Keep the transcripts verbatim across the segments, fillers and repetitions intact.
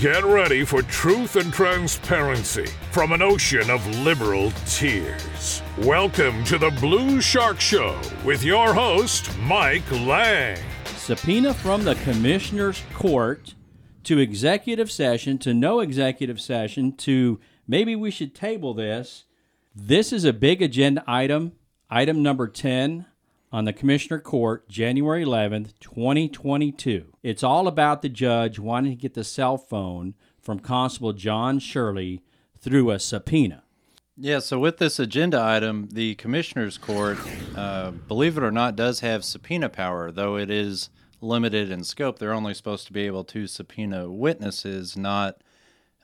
Get ready for truth and transparency from an ocean of liberal tears. Welcome to the Blue Shark Show with your host, Mike Lang. Subpoena from the Commissioner's Court to executive session, to no executive session, to maybe we should table this. This is a big agenda item, item number ten. On the Commissioner Court, January eleventh, twenty twenty-two. It's all about the judge wanting to get the cell phone from Constable John Shirley through a subpoena. Yeah, so with this agenda item, the Commissioner's Court, uh, believe it or not, does have subpoena power, though it is limited in scope. They're only supposed to be able to subpoena witnesses, not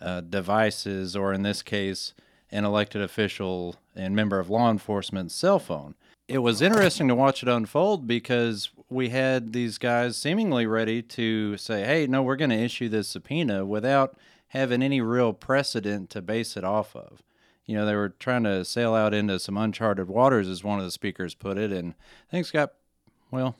uh, devices, or in this case, an elected official and member of law enforcement's cell phone. It was interesting to watch it unfold because we had these guys seemingly ready to say, hey, no, we're going to issue this subpoena without having any real precedent to base it off of. You know, they were trying to sail out into some uncharted waters, as one of the speakers put it, and things got, well,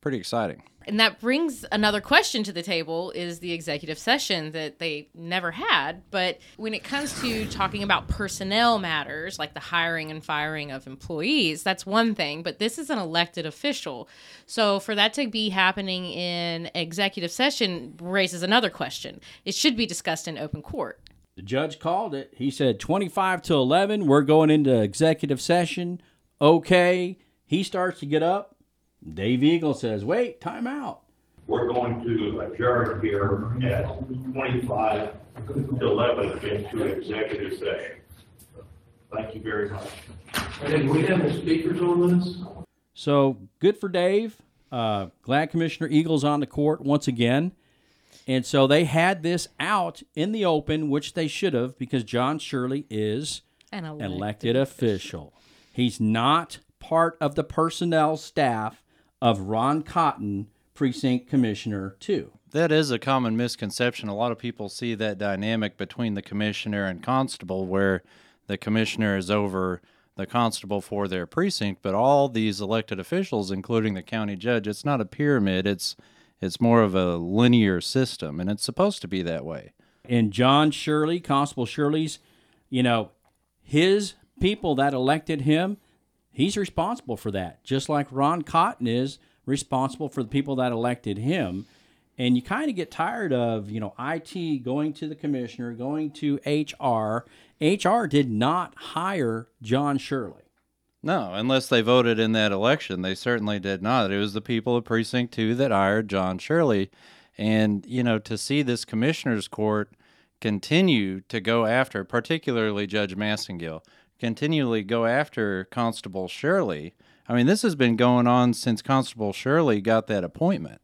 pretty exciting. And that brings another question to the table, is the executive session that they never had. But when it comes to talking about personnel matters, like the hiring and firing of employees, that's one thing. But this is an elected official. So for that to be happening in executive session raises another question. It should be discussed in open court. The judge called it. He said twenty-five to eleven, we're going into executive session. Okay. He starts to get up. Dave Eagle says, wait, time out. We're going to adjourn here at twenty-five to eleven into executive session. Thank you very much. And we have the speakers on this. So good for Dave. Uh, glad Commissioner Eagle's on the court once again. And so they had this out in the open, which they should have, because John Shirley is an elected, elected official. He's not part of the personnel staff of Ron Cotton, Precinct Commissioner two. That is a common misconception. A lot of people see that dynamic between the commissioner and constable, where the commissioner is over the constable for their precinct, but all these elected officials, including the county judge, it's not a pyramid, it's it's more of a linear system, and it's supposed to be that way. And John Shirley, Constable Shirley's, you know, his people that elected him, he's responsible for that, just like Ron Cotton is responsible for the people that elected him. And you kind of get tired of, you know, I T going to the commissioner, going to H R. H R did not hire John Shirley. No, unless they voted in that election. They certainly did not. It was the people of Precinct two that hired John Shirley. And, you know, to see this Commissioner's Court continue to go after, particularly Judge Massengill, continually go after Constable Shirley. I mean, this has been going on since Constable Shirley got that appointment.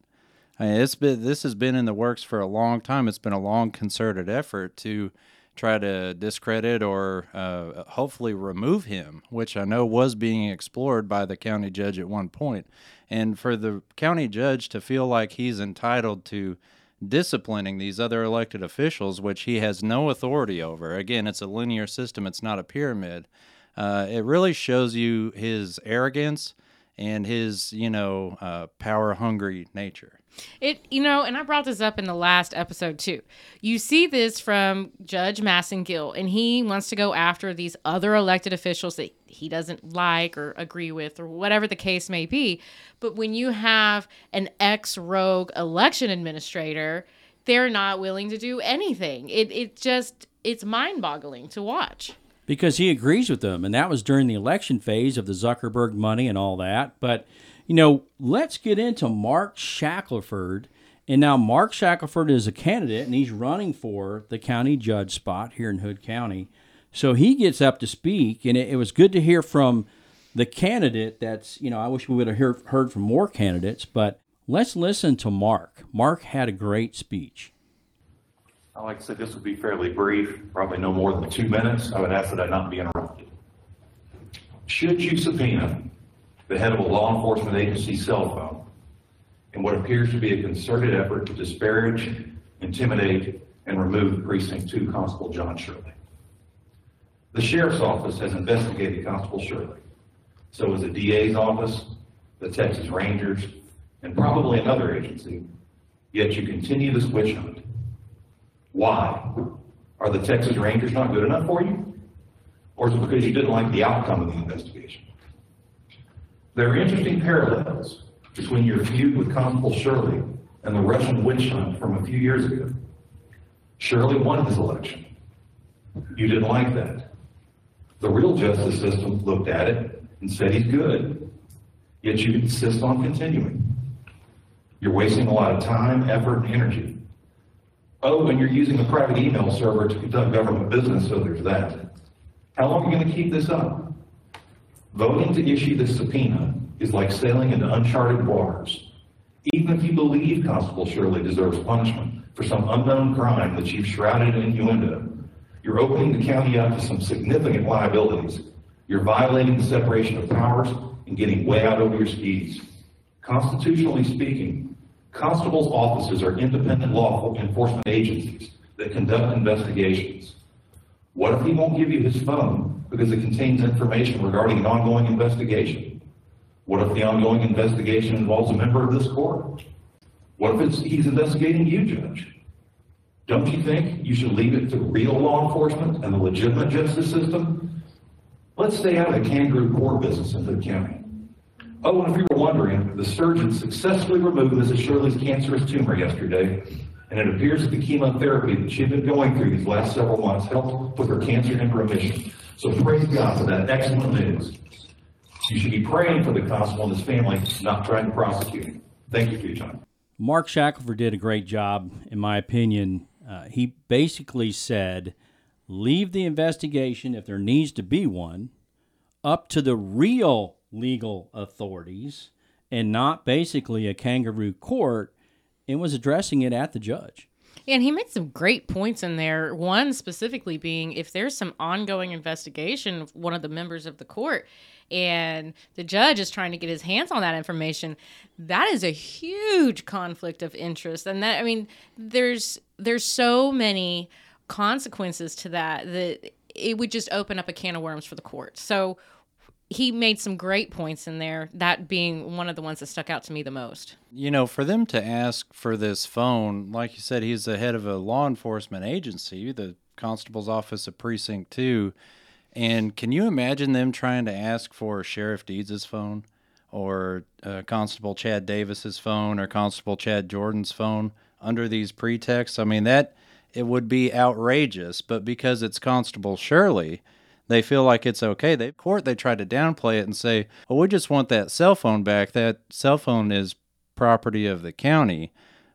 I mean, it's been, this has been in the works for a long time. It's been a long concerted effort to try to discredit or uh, hopefully remove him, which I know was being explored by the county judge at one point. And for the county judge to feel like he's entitled to disciplining these other elected officials, which he has no authority over. Again, it's a linear system. It's not a pyramid. Uh, it really shows you his arrogance and his, you know, uh, power-hungry nature. It, you know, and I brought this up in the last episode, too. You see this from Judge Massengill, and he wants to go after these other elected officials that he doesn't like or agree with or whatever the case may be. But when you have an ex-rogue election administrator, they're not willing to do anything. It, it just, it's mind-boggling to watch. Because he agrees with them, and that was during the election phase of the Zuckerberg money and all that. But, you know, let's get into Mark Shackelford. And now Mark Shackelford is a candidate, and he's running for the county judge spot here in Hood County. So he gets up to speak, and it, it was good to hear from the candidate that's, you know, I wish we would have hear, heard from more candidates, but let's listen to Mark. Mark had a great speech. I like I said, this will be fairly brief, probably no more than two minutes. I would ask that I not be interrupted. Should you subpoena the head of a law enforcement agency's cell phone in what appears to be a concerted effort to disparage, intimidate, and remove Precinct two Constable John Shirley? The Sheriff's Office has investigated Constable Shirley. So has the D A's office, the Texas Rangers, and probably another agency, yet you continue this witch hunt. Why? Are the Texas Rangers not good enough for you? Or is it because you didn't like the outcome of the investigation? There are interesting parallels between your feud with Constable Shirley and the Russian witch hunt from a few years ago. Shirley won his election. You didn't like that. The real justice system looked at it and said he's good, yet you insist on continuing. You're wasting a lot of time, effort, and energy. Oh, and you're using a private email server to conduct government business, so there's that. How long are you going to keep this up? Voting to issue this subpoena is like sailing into uncharted waters. Even if you believe Constable Shirley deserves punishment for some unknown crime that you've shrouded in innuendo, you're opening the county up to some significant liabilities. You're violating the separation of powers and getting way out over your skis. Constitutionally speaking, constables' offices are independent law enforcement agencies that conduct investigations. What if he won't give you his phone because it contains information regarding an ongoing investigation? What if the ongoing investigation involves a member of this court? What if it's, he's investigating you, Judge? Don't you think you should leave it to real law enforcement and the legitimate justice system? Let's stay out of the kangaroo court business in Hood County. Oh, and if you were wondering, the surgeon successfully removed Missus Shirley's cancerous tumor yesterday, and it appears that the chemotherapy that she'd been going through these last several months helped put her cancer into remission. So praise God for that excellent news. You should be praying for the constable and his family, not trying to prosecute him. Thank you for your time. Mark Shackelford did a great job, in my opinion. Uh, he basically said, leave the investigation, if there needs to be one, up to the real legal authorities and not basically a kangaroo court, and was addressing it at the judge. And he made some great points in there, one specifically being if there's some ongoing investigation of one of the members of the court and the judge is trying to get his hands on that information, that is a huge conflict of interest. And that, I mean, there's there's so many consequences to that that it would just open up a can of worms for the court. So he made some great points in there, that being one of the ones that stuck out to me the most. You know, for them to ask for this phone, like you said, he's the head of a law enforcement agency, the constable's office of Precinct two. And can you imagine them trying to ask for Sheriff Deeds' phone or uh, Constable Chad Davis's phone or Constable Chad Jordan's phone under these pretexts? I mean, that it would be outrageous, but because it's Constable Shirley, they feel like it's okay. They court, they try to downplay it and say, well, we just want that cell phone back. That cell phone is property of the county.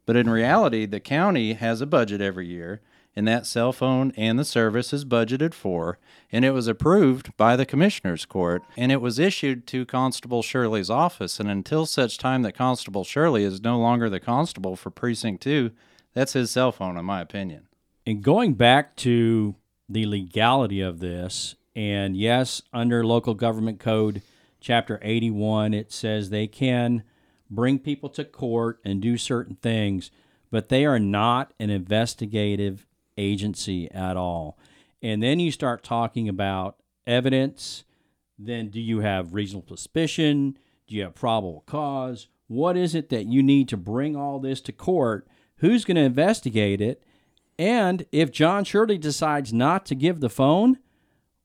But in reality, the county has a budget every year, and that cell phone and the service is budgeted for, and it was approved by the commissioner's court, and it was issued to Constable Shirley's office. And until such time that Constable Shirley is no longer the constable for Precinct two, that's his cell phone, in my opinion. And going back to the legality of this, and yes, under Local Government Code, Chapter eighty-one, it says they can bring people to court and do certain things, but they are not an investigative agency at all. And then you start talking about evidence. Then do you have reasonable suspicion? Do you have probable cause? What is it that you need to bring all this to court? Who's going to investigate it? And if John Shirley decides not to give the phone,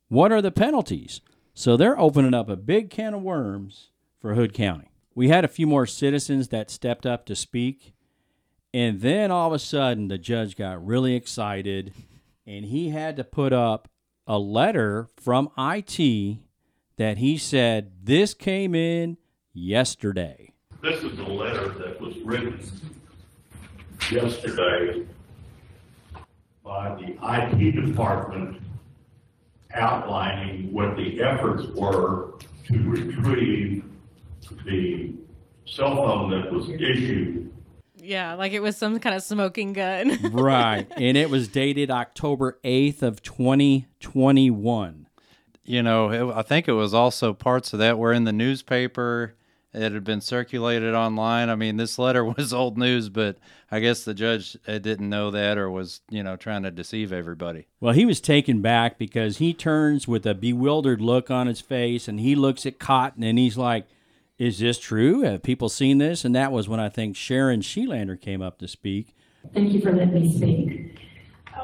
what are the penalties? So they're opening up a big can of worms for Hood County. We had a few more citizens that stepped up to speak, and then all of a sudden the judge got really excited, and he had to put up a letter from I T that he said, this came in yesterday. This is a letter that was written yesterday by the I T department outlining what the efforts were to retrieve the cell phone that was issued. Yeah, like it was some kind of smoking gun. Right, and it was dated October eighth of twenty twenty-one. You know, it, I think it was also parts of that were in the newspaper. It had been circulated online. I mean, this letter was old news, but I guess the judge didn't know that or was, you know, trying to deceive everybody. Well, he was taken back because he turns with a bewildered look on his face, and he looks at Cotton, and he's like, is this true? Have people seen this? And that was when I think Sharon Shelander came up to speak. Thank you for letting me speak.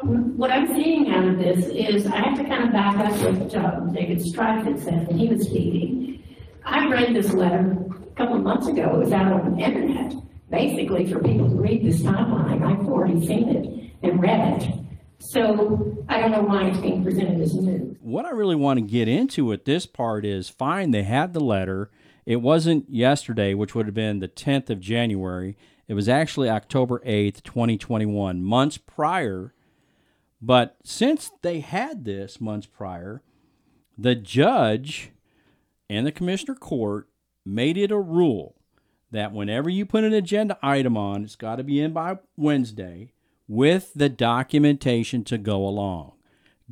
what I'm seeing out of this is I have to kind of back up what uh, David Strife had said when he was speaking. I read this letter a couple of months ago. It was out on the internet, basically for people to read this timeline. I've already seen it and read it. So I don't know why it's being presented as news. What I really want to get into at this part is, fine, they had the letter. It wasn't yesterday, which would have been the tenth of January. It was actually October eighth, twenty twenty-one, months prior. But since they had this months prior, the judge and the commissioner court made it a rule that whenever you put an agenda item on, it's got to be in by Wednesday with the documentation to go along.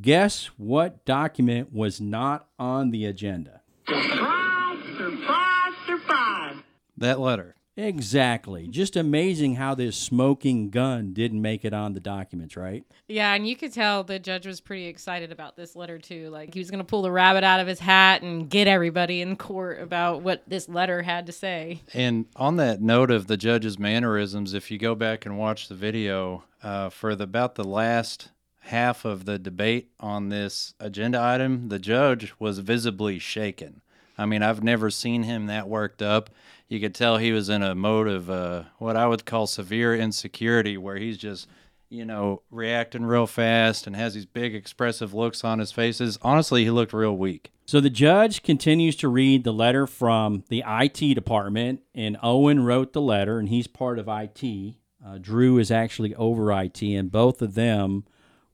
Guess what document was not on the agenda? Surprise, surprise, surprise. That letter. Exactly. Just amazing how this smoking gun didn't make it on the documents, right? Yeah, and you could tell the judge was pretty excited about this letter, too. Like, he was going to pull the rabbit out of his hat and get everybody in court about what this letter had to say. And on that note of the judge's mannerisms, if you go back and watch the video, uh, for the, about the last half of the debate on this agenda item, the judge was visibly shaken. I mean, I've never seen him that worked up. You could tell he was in a mode of uh, what I would call severe insecurity, where he's just, you know, reacting real fast and has these big expressive looks on his faces. Honestly, he looked real weak. So the judge continues to read the letter from the I T department, and Owen wrote the letter, and he's part of I T. Uh, Drew is actually over I T, and both of them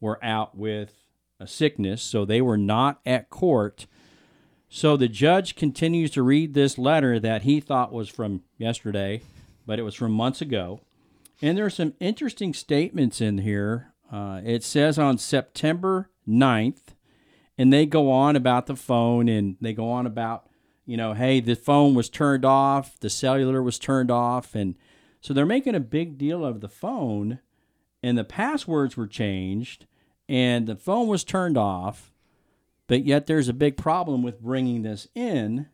were out with a sickness, so they were not at court. So the judge continues to read this letter that he thought was from yesterday, but it was from months ago. And there are some interesting statements in here. Uh, it says on September ninth, and they go on about the phone, and they go on about, you know, hey, the phone was turned off, the cellular was turned off. And so they're making a big deal of the phone, and the passwords were changed, and the phone was turned off. But yet there's a big problem with bringing this in.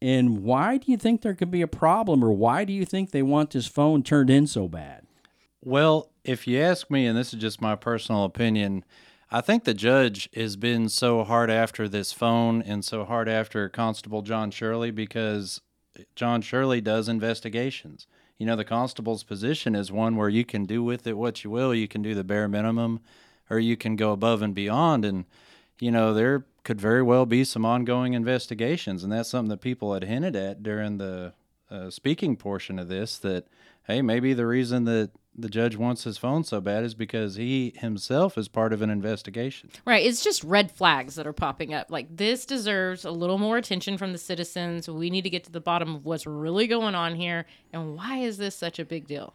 And why do you think there could be a problem, or why do you think they want this phone turned in so bad? Well, if you ask me, and this is just my personal opinion, I think the judge has been so hard after this phone and so hard after Constable John Shirley because John Shirley does investigations. You know, the constable's position is one where you can do with it what you will. You can do the bare minimum, or you can go above and beyond, and you know, there could very well be some ongoing investigations, and that's something that people had hinted at during the uh, speaking portion of this, that, hey, maybe the reason that the judge wants his phone so bad is because he himself is part of an investigation. Right. It's just red flags that are popping up. Like, this deserves a little more attention from the citizens. We need to get to the bottom of what's really going on here, and why is this such a big deal?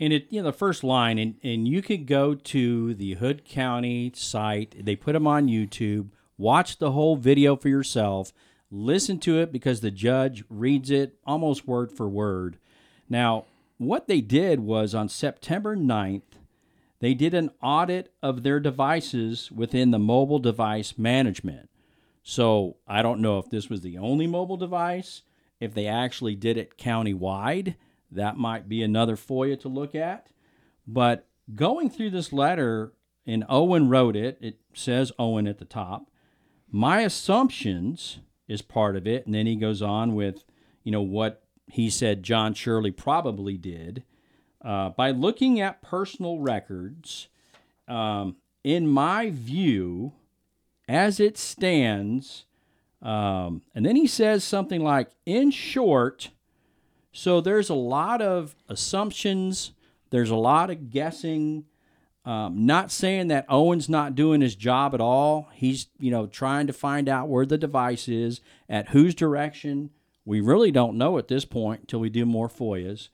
And it, you know, the first line, and, and you could go to the Hood County site. They put them on YouTube. Watch the whole video for yourself. Listen to it because the judge reads it almost word for word. Now, what they did was on September ninth, they did an audit of their devices within the mobile device management. So I don't know if this was the only mobile device, if they actually did it countywide. That might be another FOIA to look at. But going through this letter, and Owen wrote it, it says Owen at the top, my assumptions is part of it. And then he goes on with, you know, what he said John Shirley probably did. Uh, by looking at personal records, um, in my view, as it stands, um, and then he says something like, in short. So there's a lot of assumptions. There's a lot of guessing. Um, not saying that Owen's not doing his job at all. He's, you know, trying to find out where the device is, at whose direction. We really don't know at this point until we do more FOIAs.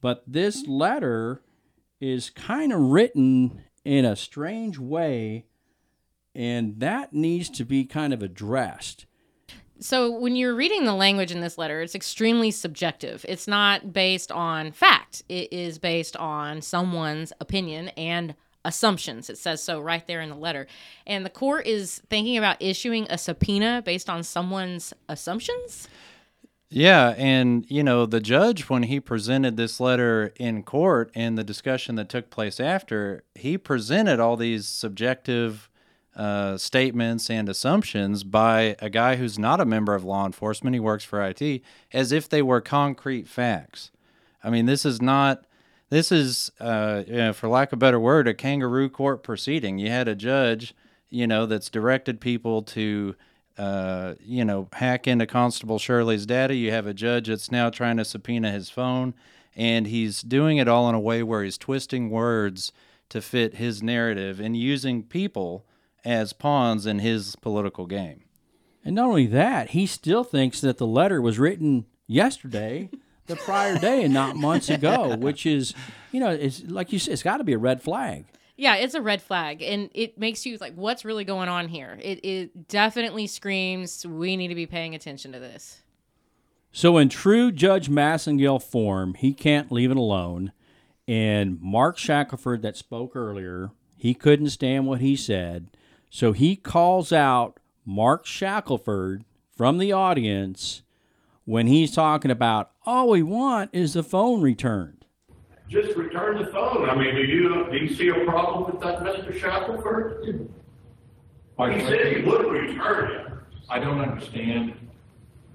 But this letter is kind of written in a strange way, and that needs to be kind of addressed. So when you're reading the language in this letter, it's extremely subjective. It's not based on fact. It is based on someone's opinion and assumptions. It says so right there in the letter. And the court is thinking about issuing a subpoena based on someone's assumptions? Yeah, and, you know, the judge, when he presented this letter in court and the discussion that took place after, he presented all these subjective uh, statements and assumptions by a guy who's not a member of law enforcement, he works for I T, as if they were concrete facts. I mean, this is not, this is, uh, you know, for lack of a better word, a kangaroo court proceeding. You had a judge, you know, that's directed people to... Uh, you know, hack into Constable Shirley's data. You have a judge that's now trying to subpoena his phone, and he's doing it all in a way where he's twisting words to fit his narrative and using people as pawns in his political game. And not only that, he still thinks that the letter was written yesterday, the prior day, and not months ago, which is, you know, it's like you said, it's got to be a red flag. Yeah, it's a red flag, and it makes you like, what's really going on here? It it definitely screams, we need to be paying attention to this. So in true Judge Massengill form, he can't leave it alone, and Mark Shackelford that spoke earlier, he couldn't stand what he said, so he calls out Mark Shackelford from the audience when he's talking about, all we want is the phone returned. Just return the phone. I mean, do you do you see a problem with that, Mister Shackelford? He said he would return it. I don't understand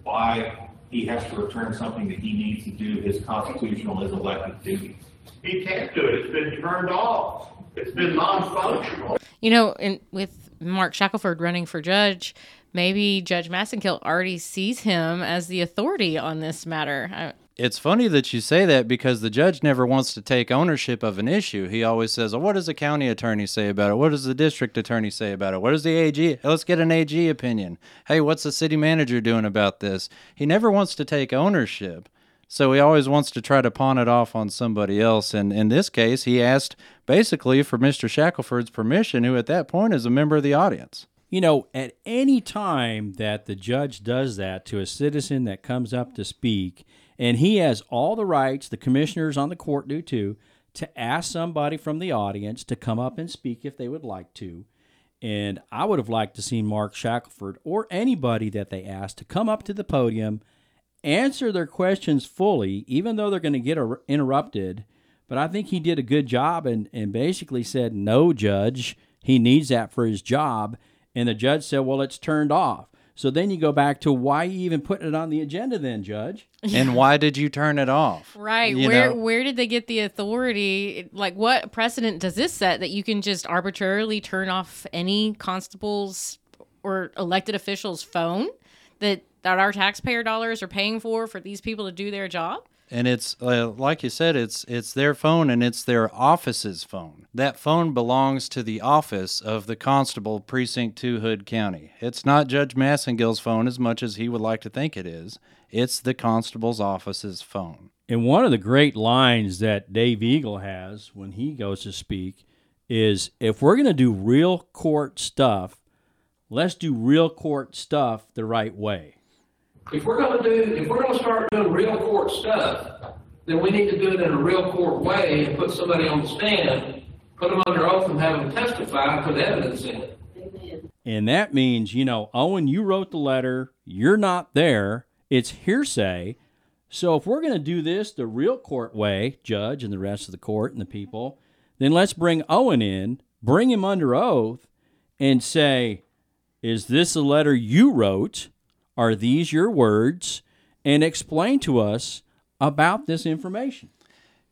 why he has to return something that he needs to do his constitutional, his elected duties. He can't do it. It's been turned off. It's been non-functional. You know, and with Mark Shackelford running for judge, maybe Judge Massengill already sees him as the authority on this matter. I, It's funny that you say that because the judge never wants to take ownership of an issue. He always says, well, what does the county attorney say about it? What does the district attorney say about it? What does the A G? Let's get an A G opinion. Hey, what's the city manager doing about this? He never wants to take ownership. So he always wants to try to pawn it off on somebody else. And in this case, he asked basically for Mister Shackelford's permission, who at that point is a member of the audience. You know, at any time that the judge does that to a citizen that comes up to speak, and he has all the rights, the commissioners on the court do too, to ask somebody from the audience to come up and speak if they would like to. And I would have liked to see Mark Shackelford or anybody that they asked to come up to the podium, answer their questions fully, even though they're going to get interrupted. But I think he did a good job and, and basically said, no, Judge, he needs that for his job. And the judge said, well, it's turned off. So then you go back to why you even put it on the agenda then, Judge. And why did you turn it off? Right. You where know? where did they get the authority? Like, what precedent does this set that you can just arbitrarily turn off any constable's or elected official's phone that, that our taxpayer dollars are paying for for these people to do their job? And it's, uh, like you said, it's it's their phone and it's their office's phone. That phone belongs to the office of the constable, Precinct two, Hood County. It's not Judge Massengill's phone as much as he would like to think it is. It's the constable's office's phone. And one of the great lines that Dave Eagle has when he goes to speak is, if we're going to do real court stuff, let's do real court stuff the right way. If we're going to do, if we're going to start doing real court stuff, then we need to do it in a real court way and put somebody on the stand, put them under oath and have them testify and put evidence in it. Amen. And that means, you know, Owen, you wrote the letter, you're not there, it's hearsay. So if we're going to do this the real court way, Judge and the rest of the court and the people, then let's bring Owen in, bring him under oath and say, is this the letter you wrote? Are these your words? And explain to us about this information.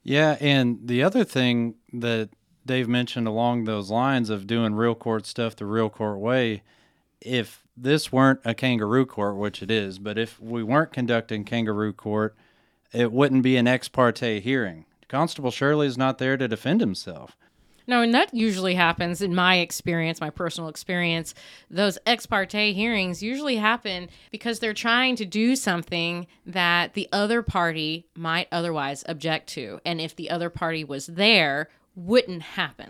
Yeah, and the other thing that Dave mentioned along those lines of doing real court stuff the real court way, if this weren't a kangaroo court, which it is, but if we weren't conducting kangaroo court, it wouldn't be an ex parte hearing. Constable Shirley is not there to defend himself. No, and that usually happens in my experience, my personal experience. Those ex parte hearings usually happen because they're trying to do something that the other party might otherwise object to. And if the other party was there, wouldn't happen.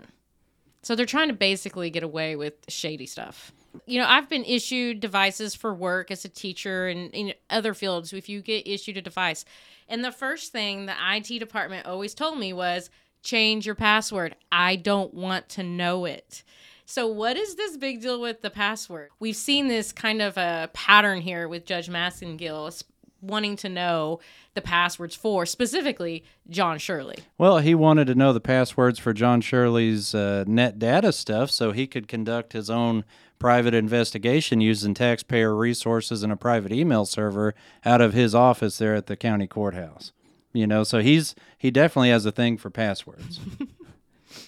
So they're trying to basically get away with shady stuff. You know, I've been issued devices for work as a teacher and in other fields. If you get issued a device, and the first thing the I T department always told me was, change your password. I don't want to know it. So what is this big deal with the password? We've seen this kind of a pattern here with Judge Massengill, wanting to know the passwords for, specifically, John Shirley. Well, he wanted to know the passwords for John Shirley's uh, net data stuff so he could conduct his own private investigation using taxpayer resources and a private email server out of his office there at the county courthouse. You know, so he's he definitely has a thing for passwords.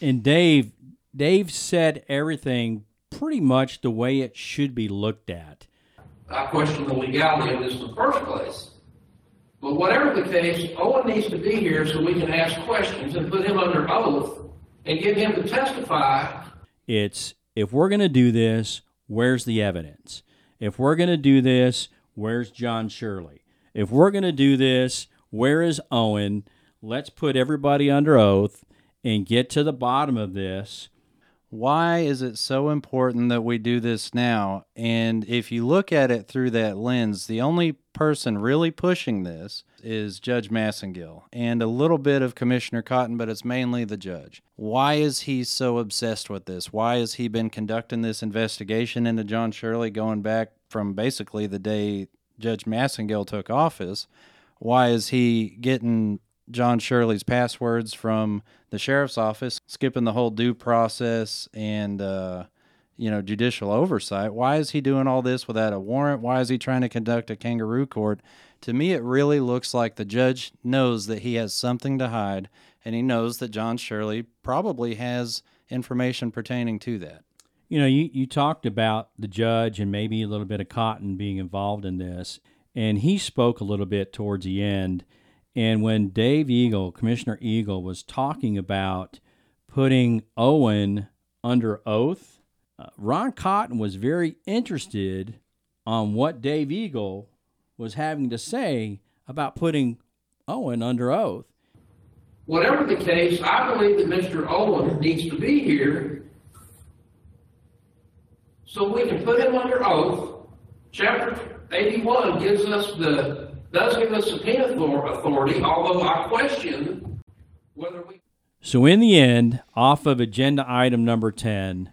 And Dave, Dave said everything pretty much the way it should be looked at. I question the legality of this in the first place. But whatever the case, Owen needs to be here so we can ask questions and put him under oath and get him to testify. It's, if we're going to do this, where's the evidence? If we're going to do this, where's John Shirley? If we're going to do this, where is Owen? Let's put everybody under oath and get to the bottom of this. Why is it so important that we do this now? And if you look at it through that lens, the only person really pushing this is Judge Massengill and a little bit of Commissioner Cotton, but it's mainly the judge. Why is he so obsessed with this? Why has he been conducting this investigation into John Shirley going back from basically the day Judge Massengill took office? Why is he getting John Shirley's passwords from the sheriff's office, skipping the whole due process and, uh, you know, judicial oversight? Why is he doing all this without a warrant? Why is he trying to conduct a kangaroo court? To me, it really looks like the judge knows that he has something to hide, and he knows that John Shirley probably has information pertaining to that. You know, you, you talked about the judge and maybe a little bit of Cotton being involved in this, and he spoke a little bit towards the end. And when Dave Eagle, Commissioner Eagle, was talking about putting Owen under oath, uh, Ron Cotton was very interested on what Dave Eagle was having to say about putting Owen under oath. Whatever the case, I believe that Mister Owen needs to be here so we can put him under oath. Chapter eighty-one gives us the does give us subpoena authority, although I question whether we... So in the end, off of agenda item number ten,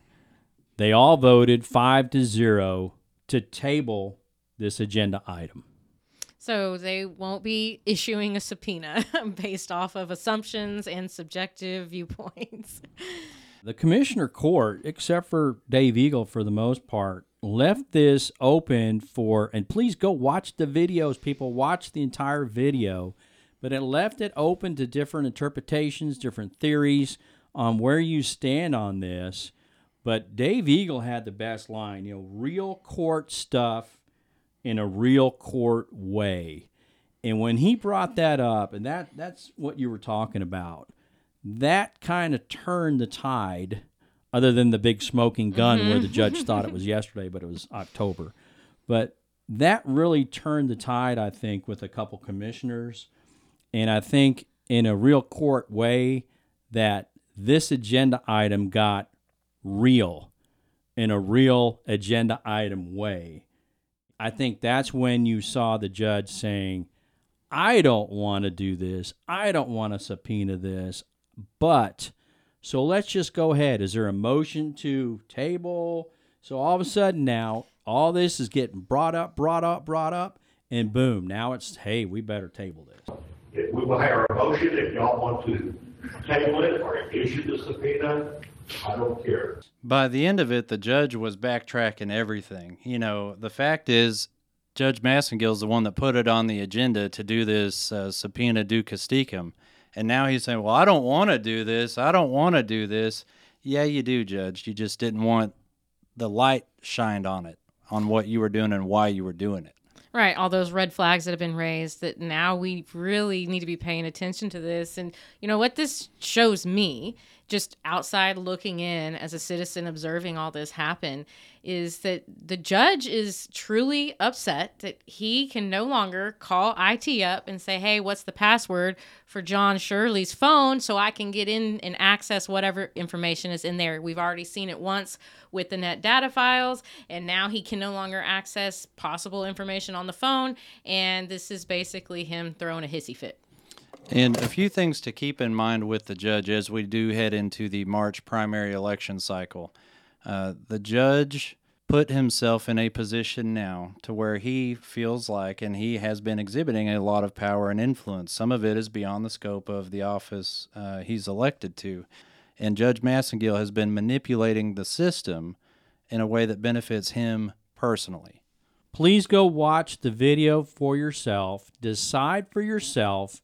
they all voted five to zero to table this agenda item. So they won't be issuing a subpoena based off of assumptions and subjective viewpoints. The commissioner court, except for Dave Eagle for the most part, left this open for, and please go watch the videos, people, watch the entire video, but it left it open to different interpretations, different theories on where you stand on this. But Dave Eagle had the best line, you know, real court stuff in a real court way. And when he brought that up, and that that's what you were talking about, that kind of turned the tide, other than the big smoking gun mm-hmm. where the judge thought it was yesterday, but it was October. But that really turned the tide, I think, with a couple commissioners. And I think in a real court way that this agenda item got real in a real agenda item way. I think that's when you saw the judge saying, I don't want to do this. I don't want to subpoena this, but... So let's just go ahead. Is there a motion to table? So all of a sudden now, all this is getting brought up, brought up, brought up, and boom. Now it's, hey, we better table this. If we will have a motion if y'all want to table it or issue the subpoena. I don't care. By the end of it, the judge was backtracking everything. You know, the fact is, Judge Massengill is the one that put it on the agenda to do this uh, subpoena due casticum. And now he's saying, well, I don't want to do this. I don't want to do this. Yeah, you do, Judge. You just didn't want the light shined on it, on what you were doing and why you were doing it. Right. All those red flags that have been raised that now we really need to be paying attention to this. And, you know, what this shows me, just outside looking in as a citizen observing all this happen, is that the judge is truly upset that he can no longer call I T up and say, hey, what's the password for John Shirley's phone so I can get in and access whatever information is in there. We've already seen it once with the net data files, and now he can no longer access possible information on the phone, and this is basically him throwing a hissy fit. And a few things to keep in mind with the judge as we do head into the March primary election cycle. Uh, the judge put himself in a position now to where he feels like, and he has been exhibiting a lot of power and influence. Some of it is beyond the scope of the office uh, he's elected to. And Judge Massengill has been manipulating the system in a way that benefits him personally. Please go watch the video for yourself. Decide for yourself.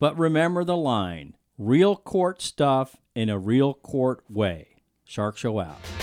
But remember the line, real court stuff in a real court way. Shark Show out.